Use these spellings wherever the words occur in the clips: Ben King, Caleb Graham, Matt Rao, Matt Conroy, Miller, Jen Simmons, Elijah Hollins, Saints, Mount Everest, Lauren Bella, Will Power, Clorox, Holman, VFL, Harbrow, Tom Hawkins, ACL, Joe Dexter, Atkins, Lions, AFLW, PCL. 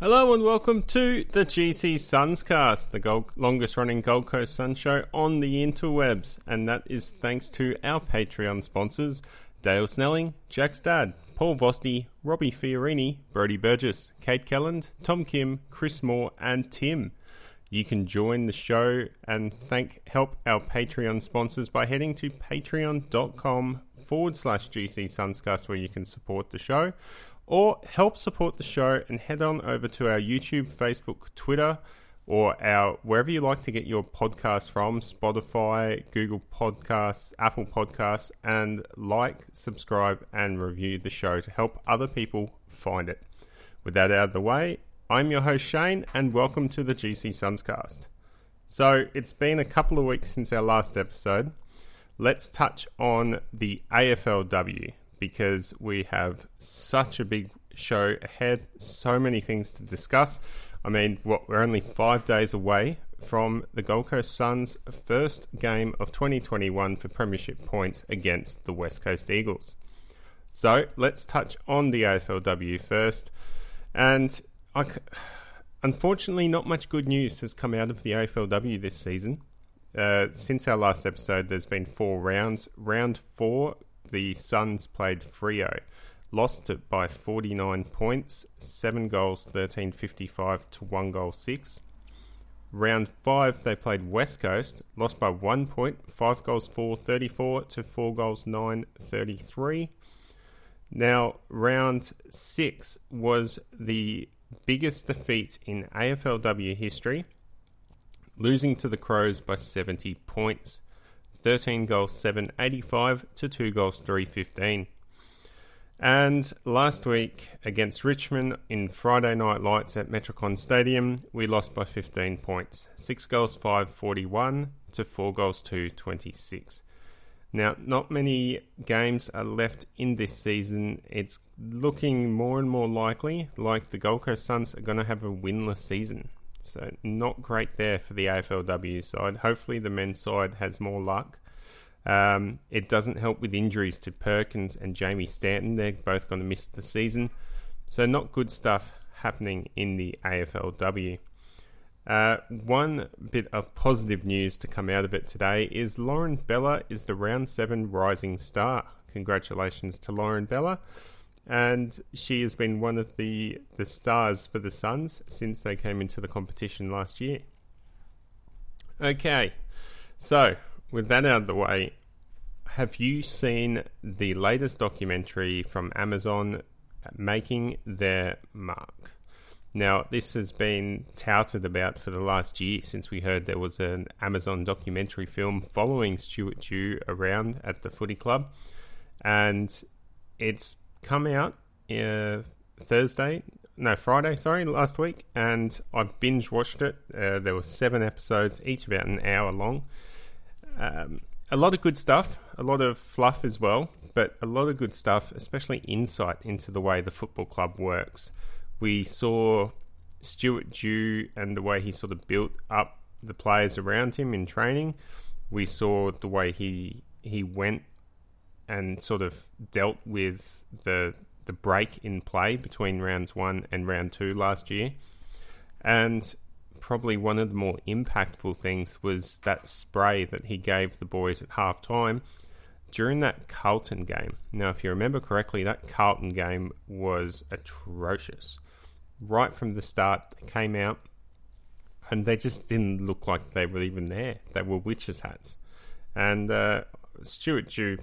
Hello and welcome to the GC Sunscast, the longest running Gold Coast Sun show on the interwebs, and that is thanks to our Patreon sponsors, Dale Snelling, Jack's Dad, Paul Vosti, Robbie Fiorini, Brody Burgess, Kate Kelland, Tom Kim, Chris Moore and Tim. You can join the show and help our Patreon sponsors by heading to patreon.com/GC Sunscast, where you can support the show. Or help support the show and head on over to our YouTube, Facebook, Twitter, or wherever you like to get your podcasts from, Spotify, Google Podcasts, Apple Podcasts, and like, subscribe, and review the show to help other people find it. With that out of the way, I'm your host Shane, and welcome to the GC Sunscast. So it's been a couple of weeks since our last episode. Let's touch on the AFLW, because we have such a big show ahead, so many things to discuss. I mean, we're only 5 days away from the Gold Coast Sun's first game of 2021 for premiership points against the West Coast Eagles. So let's touch on the AFLW first. And unfortunately, not much good news has come out of the AFLW this season. Since our last episode, there's been four rounds. Round four, the Suns played Frio, lost it by 49 points, 7 goals, 13.55 to 1 goal 6. Round 5, they played West Coast, lost by 1 point, 5 goals, 4.34 to 4 goals, 9.33. Now, round 6 was the biggest defeat in AFLW history, losing to the Crows by 70 points. 13 goals, 7.85 to 2 goals, 3.15. And last week against Richmond in Friday Night Lights at Metricon Stadium, we lost by 15 points. 6 goals, 5.41 to 4 goals, 2.26. Now, not many games are left in this season. It's looking more and more likely like the Gold Coast Suns are going to have a winless season. So not great there for the AFLW side. Hopefully the men's side has more luck. It doesn't help with injuries to Perkins and Jamie Stanton. They're both going to miss the season. So not good stuff happening in the AFLW. One bit of positive news to come out of it today is Lauren Bella is the Round 7 Rising Star. Congratulations to Lauren Bella. And she has been one of the stars for the Suns since they came into the competition last year. Okay, so with that out of the way, have you seen the latest documentary from Amazon, Making Their Mark? Now, this has been touted about for the last year since we heard there was an Amazon documentary film following Stuart Dew around at the footy club. And it's come out Friday, last week, and I binge watched it. There were 7 episodes, each about an hour long. A lot of good stuff, a lot of fluff as well, but a lot of good stuff, especially insight into the way the football club works. We saw Stuart Dew and the way he sort of built up the players around him in training. We saw the way he went and sort of dealt with the break in play between rounds 1 and round 2 last year. And probably one of the more impactful things was that spray that he gave the boys at halftime during that Carlton game. Now, if you remember correctly, that Carlton game was atrocious. Right from the start, they came out and they just didn't look like they were even there. They were witches' hats. And Stuart Dew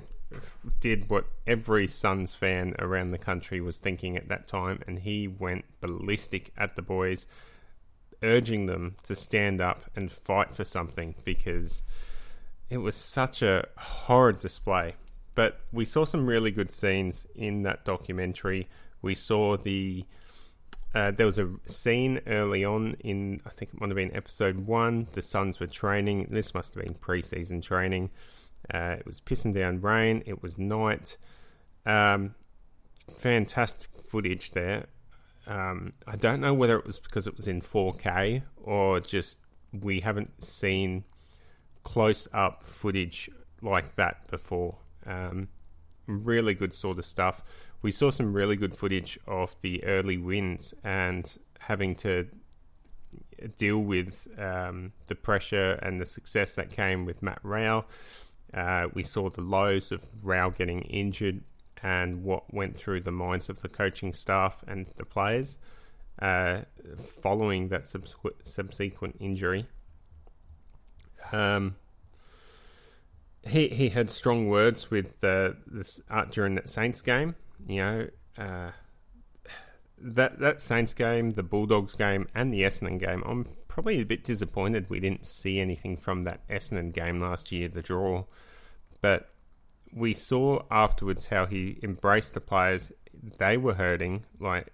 did what every Suns fan around the country was thinking at that time, and he went ballistic at the boys, urging them to stand up and fight for something, because it was such a horrid display. But we saw some really good scenes in that documentary. We saw the... there was a scene early on in, I think it might have been episode 1. The Suns were training. This must have been pre-season training. It was pissing down rain. It was night. Fantastic footage there. I don't know whether it was because it was in 4K or just we haven't seen close-up footage like that before. Really good sort of stuff. We saw some really good footage of the early wins and having to deal with the pressure and the success that came with Matt Rao. We saw the lows of Rao getting injured and what went through the minds of the coaching staff and the players following that subsequent injury. He had strong words with this during that Saints game. You know, that Saints game, the Bulldogs game, and the Essendon game. I'm probably a bit disappointed we didn't see anything from that Essendon game last year, the draw. But we saw afterwards how he embraced the players. They were hurting. Like,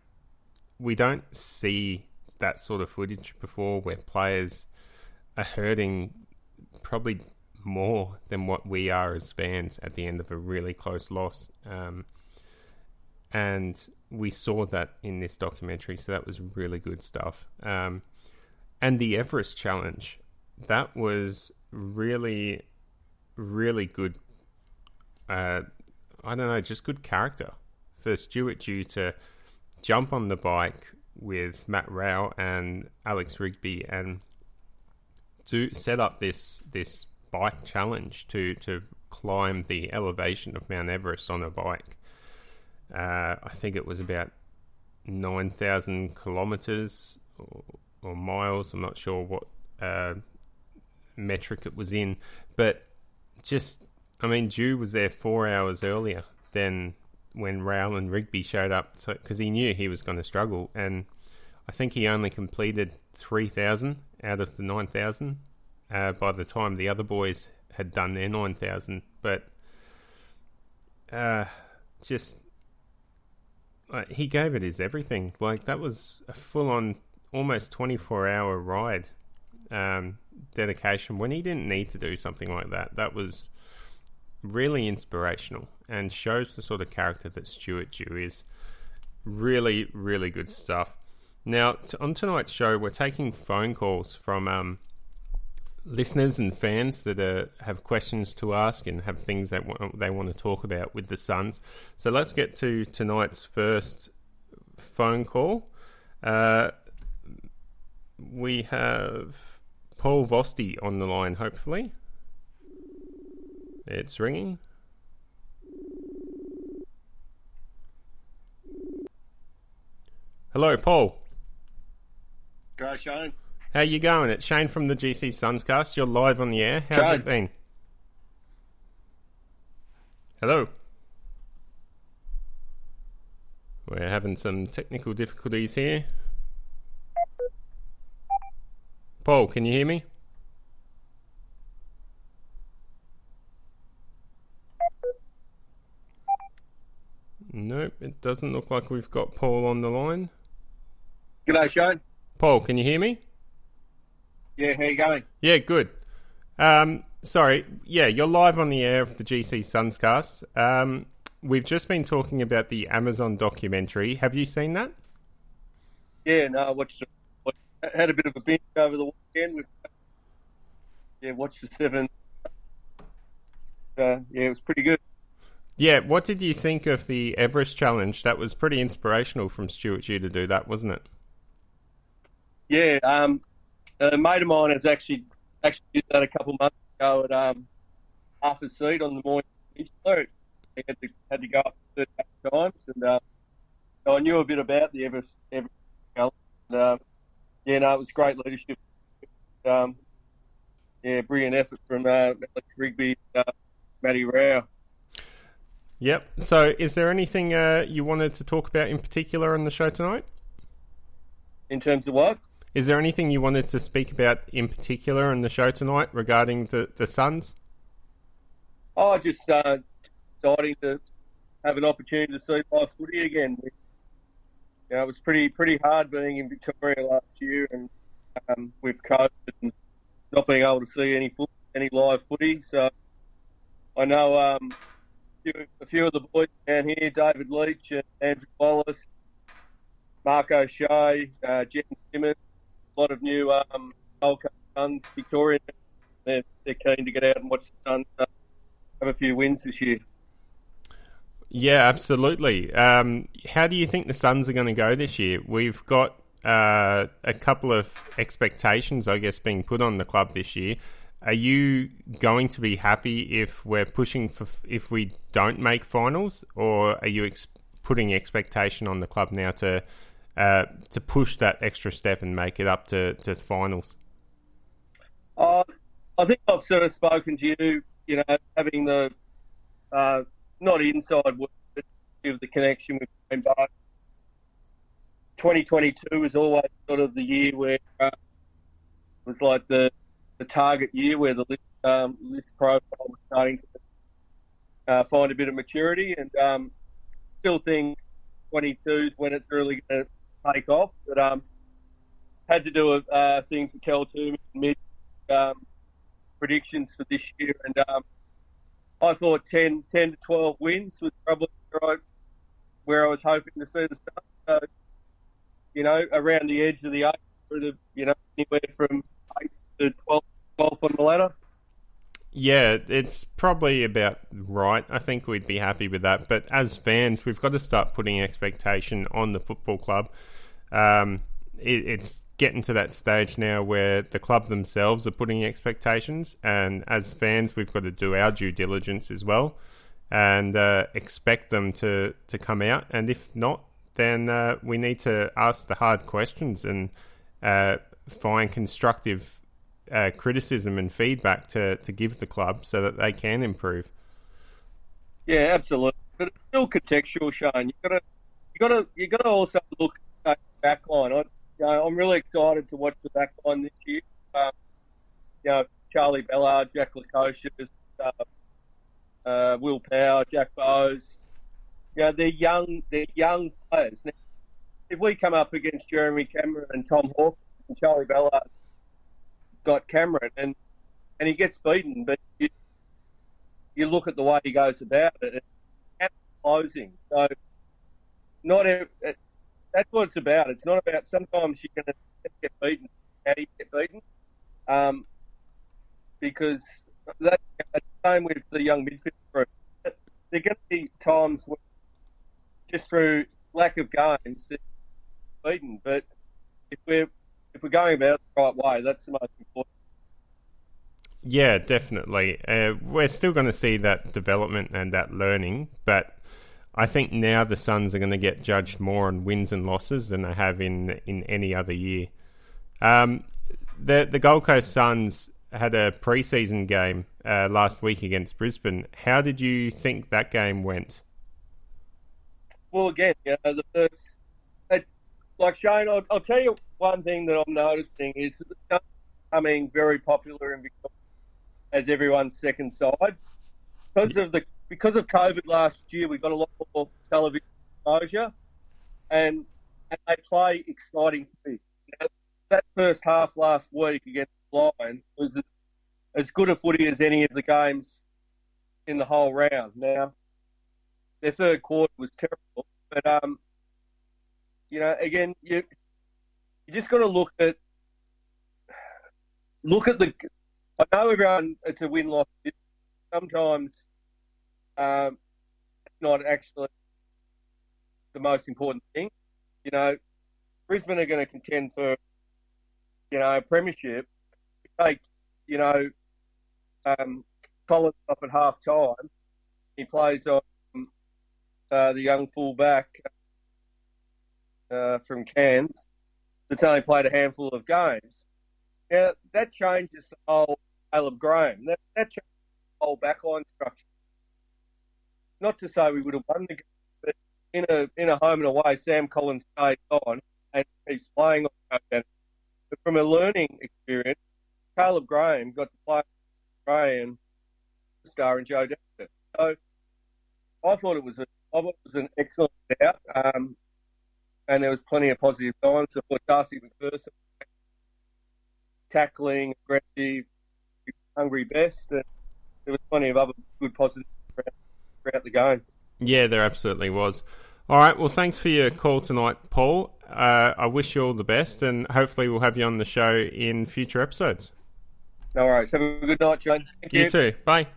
we don't see that sort of footage before where players are hurting probably more than what we are as fans at the end of a really close loss. And we saw that in this documentary, so that was really good stuff. And the Everest Challenge, that was really, really good. I don't know, just good character for Stuart Dew to jump on the bike with Matt Rao and Alex Rigby and to set up this bike challenge to climb the elevation of Mount Everest on a bike. I think it was about 9,000 kilometres or miles. I'm not sure what metric it was in. But just, I mean, Dew was there 4 hours earlier than when Rowell and Rigby showed up because he knew he was going to struggle. And I think he only completed 3,000 out of the 9,000 by the time the other boys had done their 9,000. But just... he gave it his everything. Like, that was a full-on, almost 24-hour ride dedication when he didn't need to do something like that. That was really inspirational and shows the sort of character that Stuart Dew is. Really, really good stuff. Now, on tonight's show, we're taking phone calls from listeners and fans that have questions to ask and have things that they want to talk about with the Suns. So let's get to tonight's first phone call. We have Paul Vosti on the line, hopefully. It's ringing. Hello, Paul. G'day, Shane. How you going? It's Shane from the GC Sunscast. You're live on the air. How's Shane. It been? Hello. We're having some technical difficulties here. Paul, can you hear me? Nope, it doesn't look like we've got Paul on the line. G'day, Shane. Paul, can you hear me? Yeah, how you going? Yeah, good. Sorry. Yeah, you're live on the air of the GC Sunscast. We've just been talking about the Amazon documentary. Have you seen that? Yeah, no, I watched it. I had a bit of a binge over the weekend. Watched the 7. It was pretty good. Yeah, what did you think of the Everest Challenge? That was pretty inspirational from Stuart Dew to do that, wasn't it? Yeah, a mate of mine has actually did that a couple of months ago at half a seat on the morning. He had to go up 38 times, and so I knew a bit about the Everest Challenge. It was great leadership. Brilliant effort from Alex Rigby, Matty Rao. Yep. So, is there anything you wanted to talk about in particular on the show tonight? In terms of what? Is there anything you wanted to speak about in particular on the show tonight regarding the Suns? Oh, just deciding to have an opportunity to see live footy again. you know, it was pretty hard being in Victoria last year, and with COVID and not being able to see any live footy. So I know a few of the boys down here, David Leach and Andrew Wallace, Mark O'Shea, Jen Simmons, a lot of new Gold Coast Suns, Victorian. They're keen to get out and watch the Suns have a few wins this year. Yeah, absolutely. How do you think the Suns are going to go this year? We've got a couple of expectations, I guess, being put on the club this year. Are you going to be happy if we're pushing for if we don't make finals, or are you putting expectation on the club now to push that extra step and make it up to finals? I think I've sort of spoken to you, you know, having the not inside work, but the connection with Ben Bar. 2022 is always sort of the year where it was like the target year where the list profile was starting to find a bit of maturity, and still think 22 is when it's really going to take off. But had to do a thing for Cal Toomey mid predictions for this year, and I thought 10 to 12 wins was probably right where I was hoping to see the start. So, you know, around the edge of the eight, you know, anywhere from 8 to 12 on the ladder. Yeah, it's probably about right. I think we'd be happy with that. But as fans, we've got to start putting expectation on the football club. It's getting to that stage now where the club themselves are putting expectations, and as fans, we've got to do our due diligence as well and expect them to come out. And if not, then we need to ask the hard questions and find constructive criticism and feedback to give the club so that they can improve. Yeah, absolutely. But it's still contextual, Shane. You got to also look at the back line. I'm really excited to watch the back line this year. You know, Charlie Bellard, Jack Lukosius, Will Power, Jack Bowes. You know, they're young players. Now, if we come up against Jeremy Cameron and Tom Hawkins and Charlie Bellard's got Cameron and he gets beaten, but you look at the way he goes about it, it's closing. So that's what it's about. It's not about sometimes you're going to get beaten, how you get beaten, because that's the same with the young midfield group. There are going to be times where just through lack of games, they're beaten. But if we're going about it the right way, that's the most important. Yeah, definitely. We're still going to see that development and that learning, but I think now the Suns are going to get judged more on wins and losses than they have in any other year. The Gold Coast Suns had a pre-season game last week against Brisbane. How did you think that game went? Well, again, you know, like Shane, I'll tell you one thing that I'm noticing is that the Suns are becoming very popular in Victoria as everyone's second side because of COVID last year. We got a lot more television exposure, and they play exciting things. Now, that first half last week against the Lions was as good a footy as any of the games in the whole round. Now, their third quarter was terrible, but you know, again, you just got to look at the. I know everyone, it's a win-loss. Sometimes it's not actually the most important thing. You know, Brisbane are going to contend for, you know, a premiership. If they, you know, Collins up at half time, he plays on the young fullback from Cairns that's only played a handful of games. Now, that changes the whole Caleb Graham. That changes the whole backline structure. Not to say we would have won the game, but in a home and away, Sam Collins stays on and keeps playing on that. But from a learning experience, Caleb Graham got to play Graham, the star, and Joe Dexter. So I thought it was an excellent out. and there was plenty of positive signs. I thought Darcy McPherson, tackling, aggressive, hungry best, and there was plenty of other good positives throughout the game. Yeah, there absolutely was. All right, well, thanks for your call tonight, Paul. I wish you all the best, and hopefully we'll have you on the show in future episodes. No worries. Have a good night, John. Thank you. You too. Bye.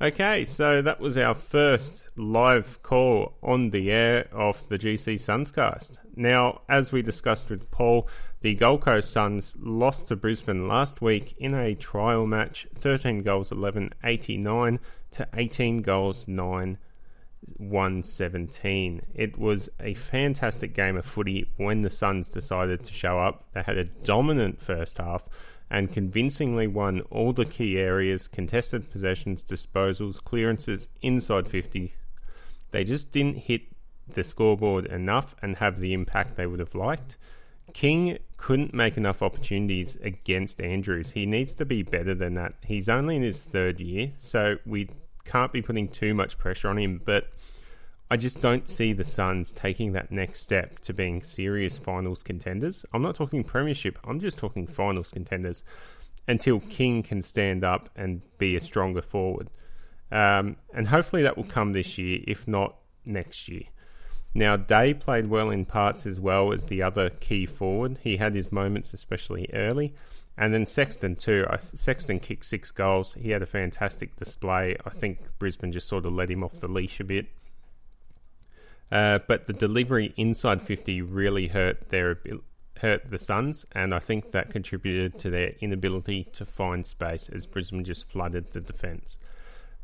Okay, so that was our first live call on the air of the GC Sunscast. Now, as we discussed with Paul, the Gold Coast Suns lost to Brisbane last week in a trial match, 13 goals 11, 89 to 18 goals 9, 117. It was a fantastic game of footy when the Suns decided to show up. They had a dominant first half and convincingly won all the key areas, contested possessions, disposals, clearances, inside 50. They just didn't hit the scoreboard enough and have the impact they would have liked. King couldn't make enough opportunities against Andrews. He needs to be better than that. He's only in his third year, so we can't be putting too much pressure on him, but I just don't see the Suns taking that next step to being serious finals contenders. I'm not talking premiership, I'm just talking finals contenders until King can stand up and be a stronger forward. And hopefully that will come this year, if not next year. Now, Day played well in parts as well as the other key forward. He had his moments, especially early. And then Sexton too. Sexton kicked 6 goals. He had a fantastic display. I think Brisbane just sort of let him off the leash a bit. But the delivery inside 50 really hurt the Suns, and I think that contributed to their inability to find space as Brisbane just flooded the defence.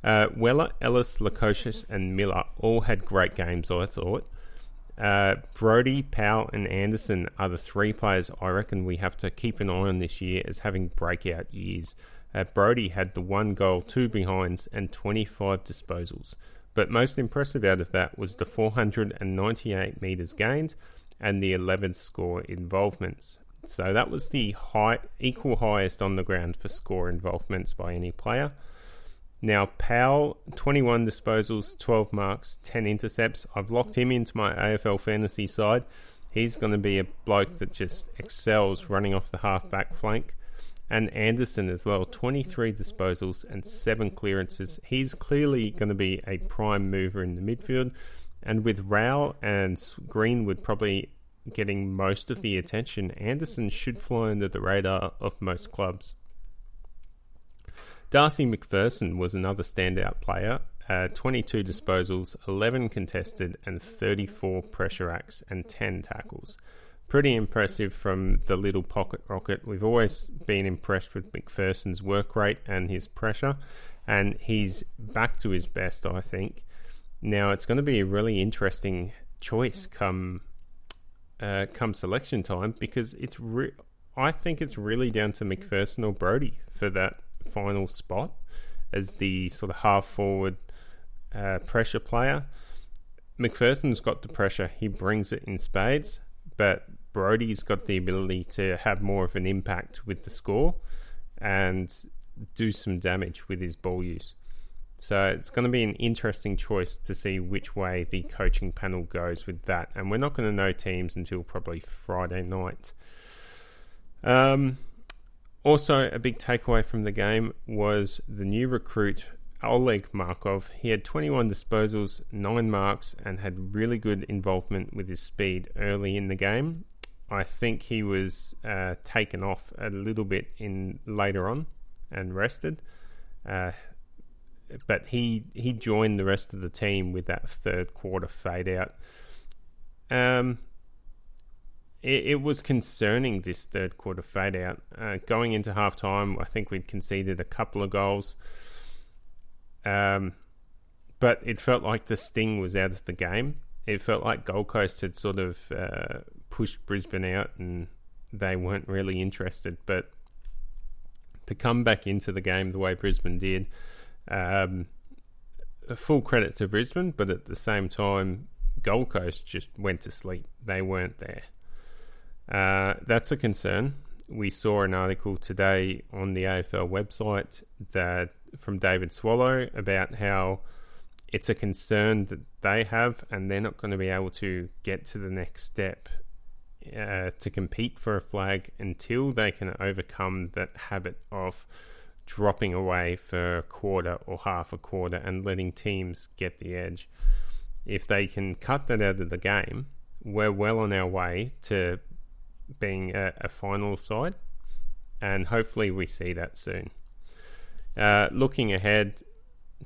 Weller, Ellis, Lukosius and Miller all had great games, I thought. Brodie, Powell and Anderson are the 3 players I reckon we have to keep an eye on this year as having breakout years. Brodie had the 1 goal, 2 behinds and 25 disposals. But most impressive out of that was the 498 metres gained and the 11th score involvements. So that was the highest on the ground for score involvements by any player. Now Powell, 21 disposals, 12 marks, 10 intercepts. I've locked him into my AFL fantasy side. He's going to be a bloke that just excels running off the half-back flank. And Anderson as well, 23 disposals and 7 clearances. He's clearly going to be a prime mover in the midfield. And with Rao and Greenwood probably getting most of the attention, Anderson should fly under the radar of most clubs. Darcy McPherson was another standout player. 22 disposals, 11 contested and 34 pressure acts and 10 tackles. Pretty impressive from the little pocket rocket. We've always been impressed with McPherson's work rate and his pressure, and he's back to his best, I think. Now, it's going to be a really interesting choice come selection time, because I think it's really down to McPherson or Brodie for that final spot as the sort of half-forward pressure player. McPherson's got the pressure. He brings it in spades, but Brodie's got the ability to have more of an impact with the score and do some damage with his ball use. So it's going to be an interesting choice to see which way the coaching panel goes with that. And we're not going to know teams until probably Friday night. Also, a big takeaway from the game was the new recruit, Oleg Markov. He had 21 disposals, 9 marks and had really good involvement with his speed early in the game. I think he was taken off a little bit in later on and rested. But he joined the rest of the team with that third quarter fade out. It was concerning, this third quarter fade out. Going into half time, I think we'd conceded a couple of goals. But it felt like the sting was out of the game. It felt like Gold Coast had sort of pushed Brisbane out and they weren't really interested. But to come back into the game the way Brisbane did, full credit to Brisbane, but at the same time, Gold Coast just went to sleep. They weren't there. That's a concern. We saw an article today on the AFL website that from David Swallow about how it's a concern that they have, and they're not going to be able to get to the next step to compete for a flag until they can overcome that habit of dropping away for a quarter or half a quarter and letting teams get the edge. If they can cut that out of the game, we're well on our way to being a final side, and hopefully we see that soon. Looking ahead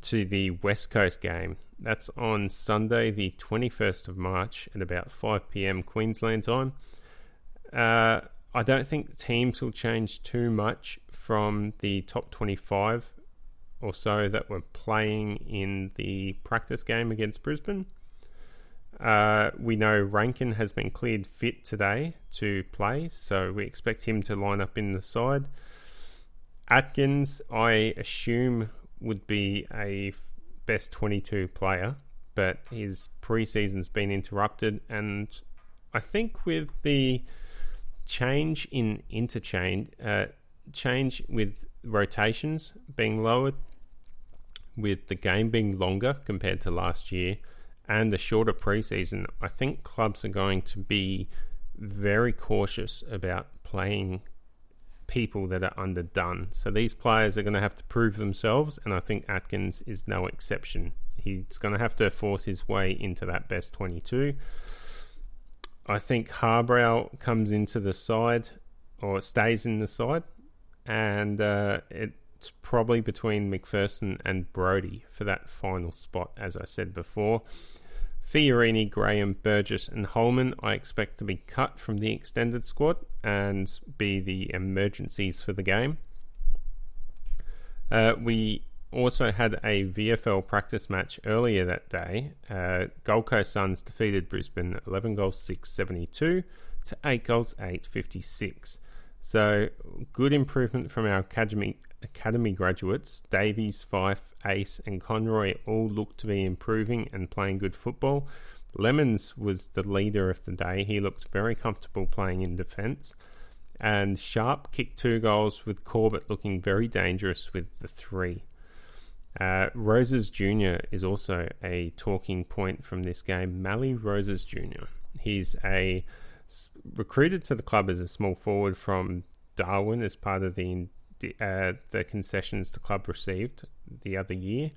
to the West Coast game, that's on Sunday the 21st of March at about 5 p.m. Queensland time. I don't think teams will change too much from the top 25 or so that were playing in the practice game against Brisbane. We know Rankin has been cleared fit today to play, so we expect him to line up in the side. Atkins, I assume, would be a best 22 player, but his pre-season's been interrupted, and I think with the change in interchange, change with rotations being lowered, with the game being longer compared to last year, and the shorter pre-season, I think clubs are going to be very cautious about playing people that are underdone. So these players are going to have to prove themselves, and I think Atkins is no exception. He's going to have to force his way into that best 22. I think Harbrow comes into the side, or stays in the side, and it's probably between McPherson and Brodie for that final spot, as I said before. Fiorini, Graham, Burgess and Holman I expect to be cut from the extended squad and be the emergencies for the game. We also had a VFL practice match earlier that day. Gold Coast Suns defeated Brisbane 11 goals 6-72 to 8 goals 8-56. So good improvement from our academy graduates. Davies, Fife, Ace and Conroy all looked to be improving and playing good football. Lemons was the leader of the day. He looked very comfortable playing in defence. And Sharp kicked 2 goals, with Corbett looking very dangerous with the 3. Roses Jr. is also a talking point from this game. Mally Roses Jr. He's a recruited to the club as a small forward from Darwin as part of the concessions the club received the other year,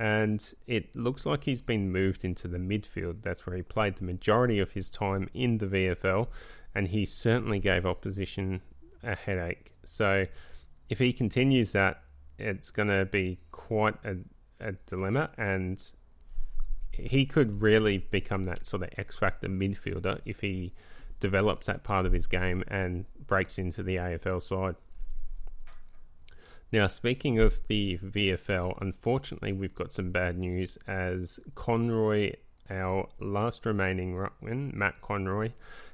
and it looks like he's been moved into the midfield. That's where he played the majority of his time in the VFL, and he certainly gave opposition a headache. So if he continues that, it's going to be quite a dilemma, and he could really become that sort of X-Factor midfielder if he develops that part of his game and breaks into the AFL side. Now, speaking of the VFL, unfortunately, we've got some bad news as Conroy, our last remaining ruckman, Matt Conroy,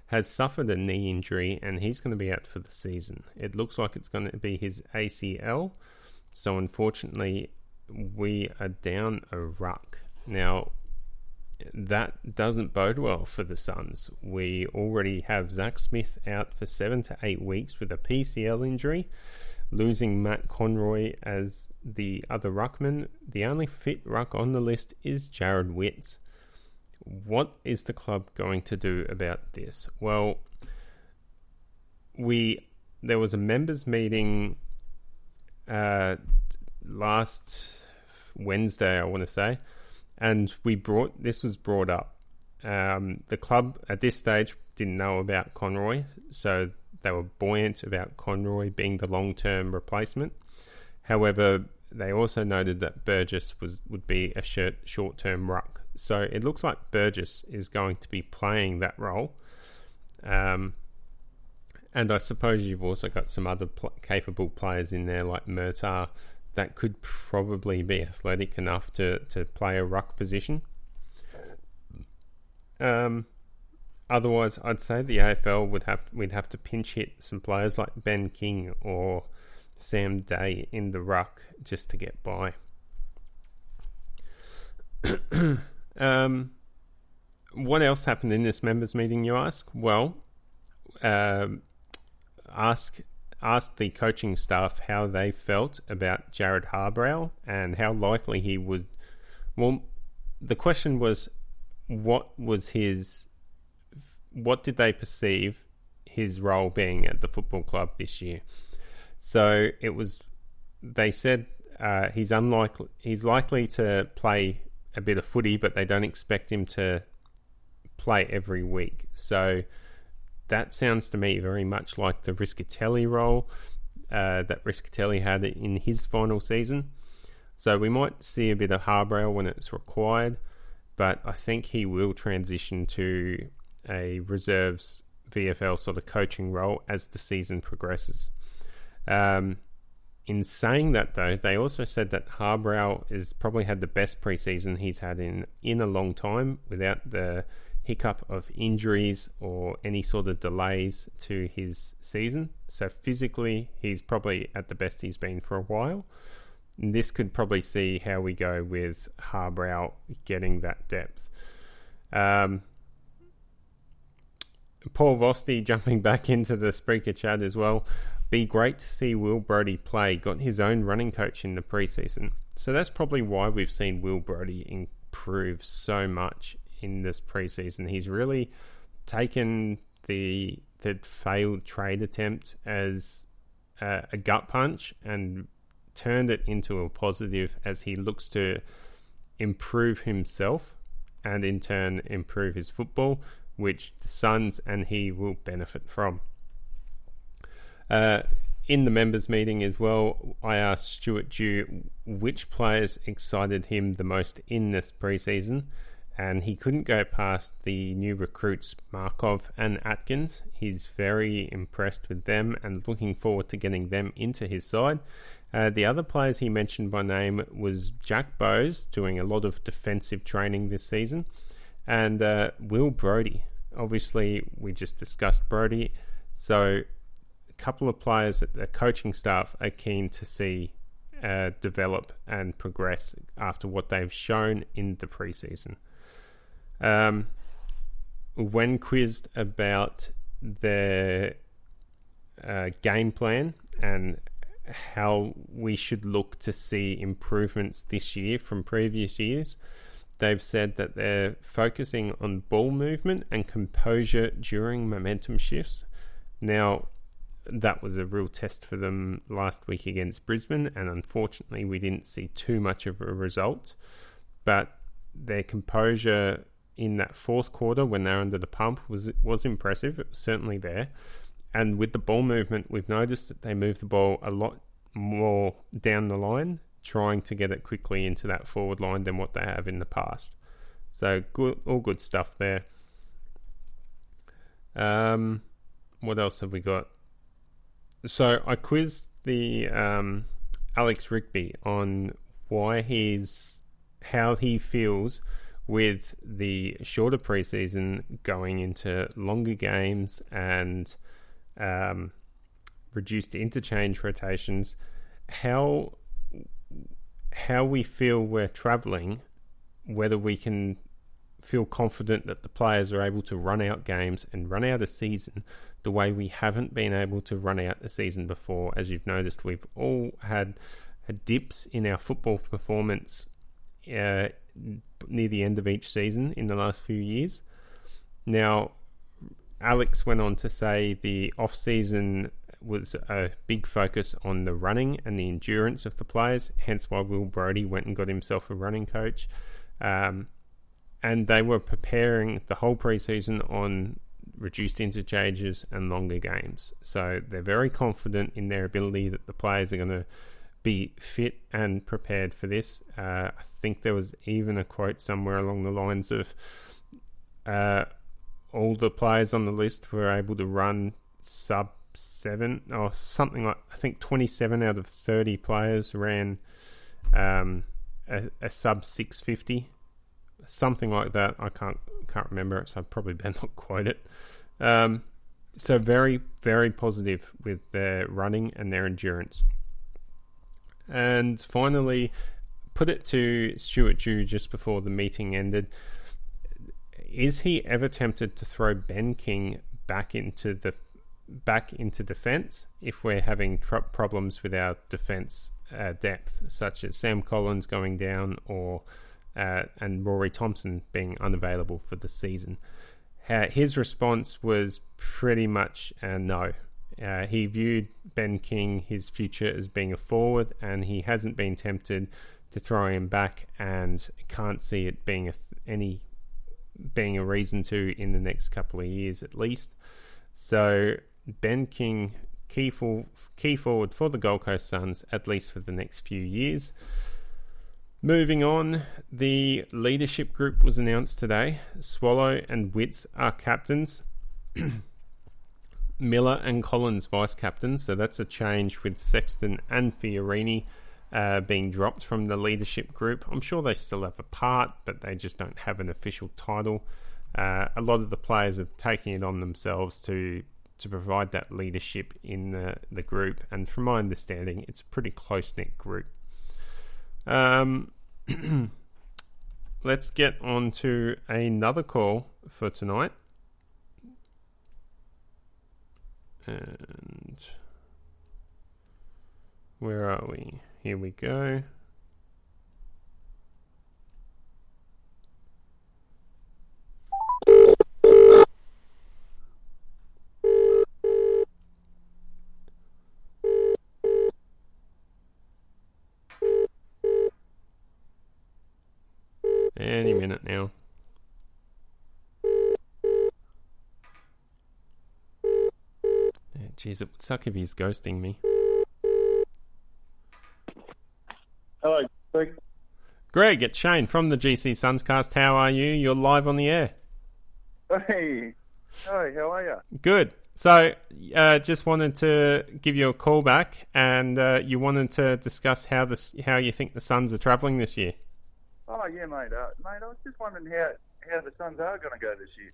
has suffered a knee injury and he's going to be out for the season. It looks like it's going to be his ACL, so unfortunately, we are down a ruck. Now, that doesn't bode well for the Suns. We already have Zach Smith out for 7 to 8 weeks with a PCL injury. Losing Matt Conroy as the other ruckman, the only fit ruck on the list is Jared Witts. What is the club going to do about this? Well, there was a members meeting last Wednesday, I want to say, and this was brought up. The club at this stage didn't know about Conroy, so they were buoyant about Conroy being the long-term replacement. However, they also noted that Burgess would be a short-term ruck. So it looks like Burgess is going to be playing that role. And I suppose you've also got some other capable players in there like Murtagh that could probably be athletic enough to play a ruck position. Otherwise, I'd say the AFL we'd have to pinch hit some players like Ben King or Sam Day in the ruck just to get by. What else happened in this members meeting, you ask? Well, asked the coaching staff how they felt about Jared Harbrow and how likely he would Well, the question was, what did they perceive his role being at the football club this year? So it was, they said he's likely to play a bit of footy, but they don't expect him to play every week. So that sounds to me very much like the Rischitelli role that Rischitelli had in his final season. So we might see a bit of Harbrow when it's required, but I think he will transition to a reserves VFL sort of coaching role as the season progresses. In saying that, though, they also said that Harbrow has probably had the best preseason he's had in a long time without the hiccup of injuries or any sort of delays to his season. So physically, he's probably at the best he's been for a while. And this could probably see how we go with Harbrow getting that depth. Paul Vosti, jumping back into the Spreaker chat as well. Be great to see Will Brodie play. Got his own running coach in the preseason. So that's probably why we've seen Will Brodie improve so much in this preseason. He's really taken the failed trade attempt as a gut punch and turned it into a positive as he looks to improve himself and in turn improve his football, which the Suns and he will benefit from. In the members meeting as well, I asked Stuart Dew which players excited him the most in this preseason, and he couldn't go past the new recruits Markov and Atkins. He's very impressed with them and looking forward to getting them into his side. The other players he mentioned by name was Jack Bowes, doing a lot of defensive training this season, and Will Brodie. Obviously, we just discussed Brodie, so couple of players that the coaching staff are keen to see develop and progress after what they've shown in the preseason. When quizzed about their game plan and how we should look to see improvements this year from previous years, they've said that they're focusing on ball movement and composure during momentum shifts. Now, that was a real test for them last week against Brisbane, and unfortunately we didn't see too much of a result, but their composure in that fourth quarter when they're under the pump was impressive. It was certainly there, and with the ball movement we've noticed that they move the ball a lot more down the line, trying to get it quickly into that forward line than what they have in the past. So good, all good stuff there. What else have we got? So I quizzed the Alex Rigby on how he feels with the shorter preseason going into longer games and reduced interchange rotations. How we feel we're travelling, whether we can feel confident that the players are able to run out games and run out a season the way we haven't been able to run out the season before. As you've noticed, we've all had dips in our football performance near the end of each season in the last few years. Now, Alex went on to say the off-season was a big focus on the running and the endurance of the players, hence why Will Brodie went and got himself a running coach. And they were preparing the whole preseason on reduced interchanges and longer games. So they're very confident in their ability that the players are going to be fit and prepared for this. I think there was even a quote somewhere along the lines of all the players on the list were able to run sub 7 or something like, I think 27 out of 30 players ran a sub 650. Something like that. I can't remember it, so I probably better not quote it. So very, very positive with their running and their endurance. And finally, put it to Stuart Dew just before the meeting ended. Is he ever tempted to throw Ben King back into defence if we're having problems with our defence depth, such as Sam Collins going down or and Rory Thompson being unavailable for the season. His response was pretty much no. He viewed Ben King, his future, as being a forward, and he hasn't been tempted to throw him back, and can't see it being a reason to in the next couple of years at least. So Ben King, key forward for the Gold Coast Suns, at least for the next few years. Moving on, the leadership group was announced today. Swallow and Witts are captains. Miller and Collins vice-captains, so that's a change with Sexton and Fiorini being dropped from the leadership group. I'm sure they still have a part, but they just don't have an official title. A lot of the players have taken it on themselves to provide that leadership in the group, and from my understanding, it's a pretty close-knit group. Let's get on to another call for tonight. And where are we? Here we go. Any minute now. Jeez, it would suck if he's ghosting me. Hello, Greg. Greg, it's Shane from the GC Sunscast. How are you? You're live on the air. Hey. Hi, how are you? Good. So, just wanted to give you a call back, and you wanted to discuss how you think the Suns are travelling this year. Oh, yeah, mate. I was just wondering how the Suns are going to go this year.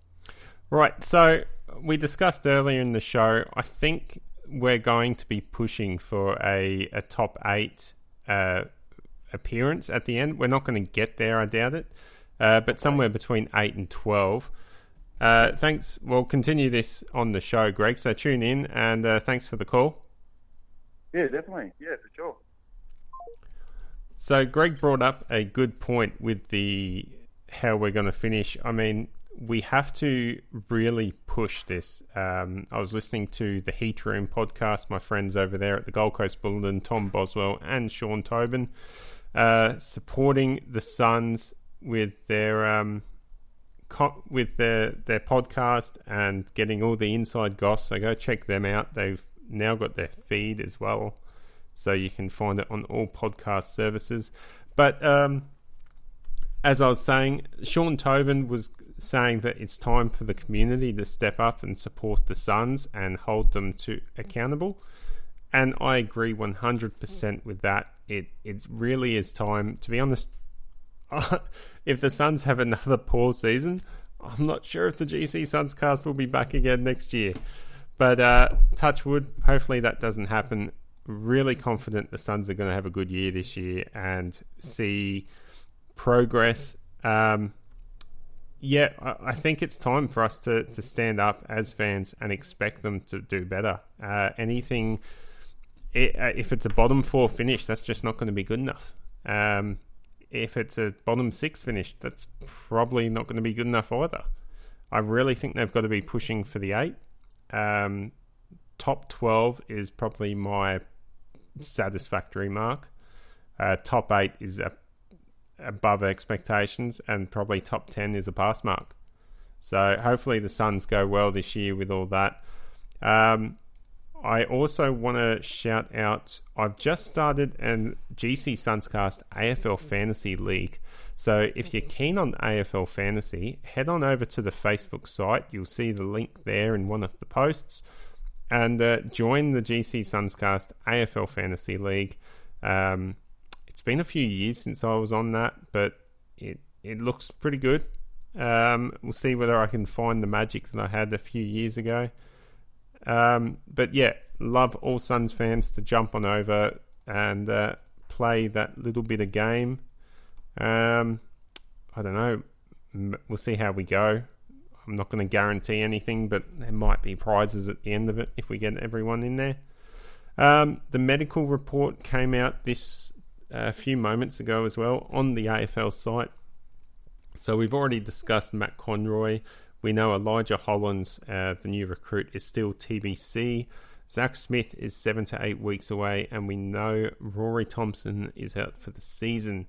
Right, so we discussed earlier in the show, I think we're going to be pushing for a top 8 appearance at the end. We're not going to get there, I doubt it, but somewhere between 8 and 12. Thanks. We'll continue this on the show, Greg, so tune in, and thanks for the call. Yeah, definitely. Yeah, for sure. So Greg brought up a good point with the how we're going to finish. I mean, we have to really push this. I was listening to the Heat Room podcast, my friends over there at the Gold Coast Bulletin, Tom Boswell and Sean Tobin, supporting the Suns with their podcast and getting all the inside goss. So go check them out. They've now got their feed as well, so you can find it on all podcast services. But as I was saying, Sean Tobin was saying that it's time for the community to step up and support the Suns and hold them to accountable, and I agree 100% with that. It really is time, to be honest. If the Suns have another poor season, I'm not sure if the GC Sunscast will be back again next year, but touch wood, hopefully that doesn't happen. Really confident the Suns are going to have a good year this year and see progress. Yeah, I think it's time for us to stand up as fans and expect them to do better. If it's a bottom 4 finish, that's just not going to be good enough. If it's a bottom 6 finish, that's probably not going to be good enough either. I really think they've got to be pushing for the 8. Top 12 is probably my satisfactory mark. Top 8 is above expectations, and probably top 10 is a pass mark. So hopefully the Suns go well this year with all that. I also want to shout out, I've just started an GC Sunscast AFL Fantasy League. So if you're keen on AFL Fantasy, head on over to the Facebook site. You'll see the link there in one of the posts, and join the GC Sunscast AFL Fantasy League. It's been a few years since I was on that, but it looks pretty good. We'll see whether I can find the magic that I had a few years ago. But yeah, love all Suns fans to jump on over and play that little bit of game. I don't know. We'll see how we go. I'm not going to guarantee anything, but there might be prizes at the end of it if we get everyone in there. The medical report came out a few moments ago as well on the AFL site. So we've already discussed Matt Conroy. We know Elijah Hollins, the new recruit, is still TBC. Zach Smith is 7 to 8 weeks away, and we know Rory Thompson is out for the season.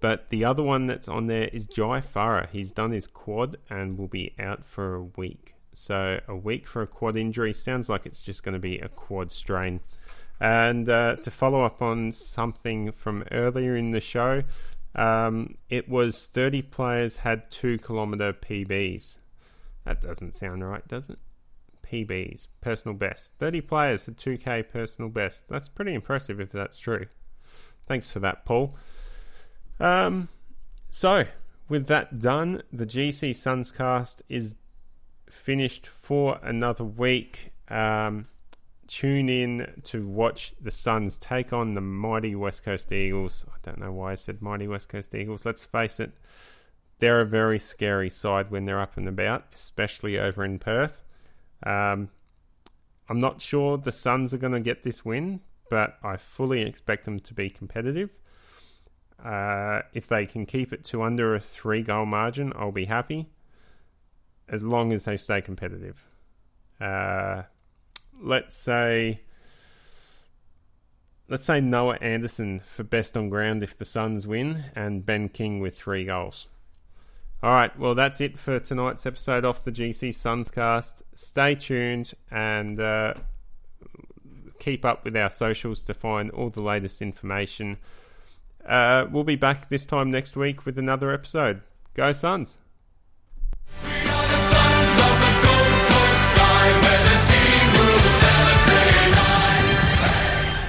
But the other one that's on there is Jai Farah. He's done his quad and will be out for a week. So a week for a quad injury. Sounds like it's just going to be a quad strain. And to follow up on something from earlier in the show, it was 30 players had 2 kilometre PBs. That doesn't sound right, does it? PBs, personal best. 30 players had 2K personal best. That's pretty impressive if that's true. Thanks for that, Paul. So, with that done, the GC Sunscast is finished for another week. Tune in to watch the Suns take on the mighty West Coast Eagles. I don't know why I said mighty West Coast Eagles. Let's face it, they're a very scary side when they're up and about, especially over in Perth. I'm not sure the Suns are going to get this win, but I fully expect them to be competitive. If they can keep it to under a 3-goal margin, I'll be happy, as long as they stay competitive. Let's say Noah Anderson for best on ground if the Suns win, and Ben King with 3 goals. Alright, well that's it for tonight's episode off the GC Sunscast. Stay tuned and keep up with our socials to find all the latest information. We'll be back this time next week with another episode. Go Suns! We are the Suns of the Gold Coast Sky, where the team will never say die.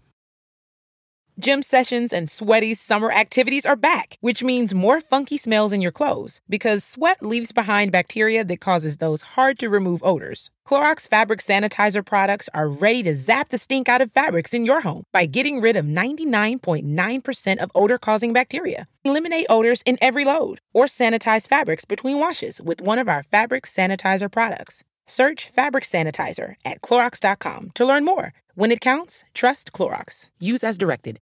Gym sessions and sweaty summer activities are back, which means more funky smells in your clothes because sweat leaves behind bacteria that causes those hard-to-remove odors. Clorox fabric sanitizer products are ready to zap the stink out of fabrics in your home by getting rid of 99.9% of odor-causing bacteria. Eliminate odors in every load or sanitize fabrics between washes with one of our fabric sanitizer products. Search fabric sanitizer at Clorox.com to learn more. When it counts, trust Clorox. Use as directed.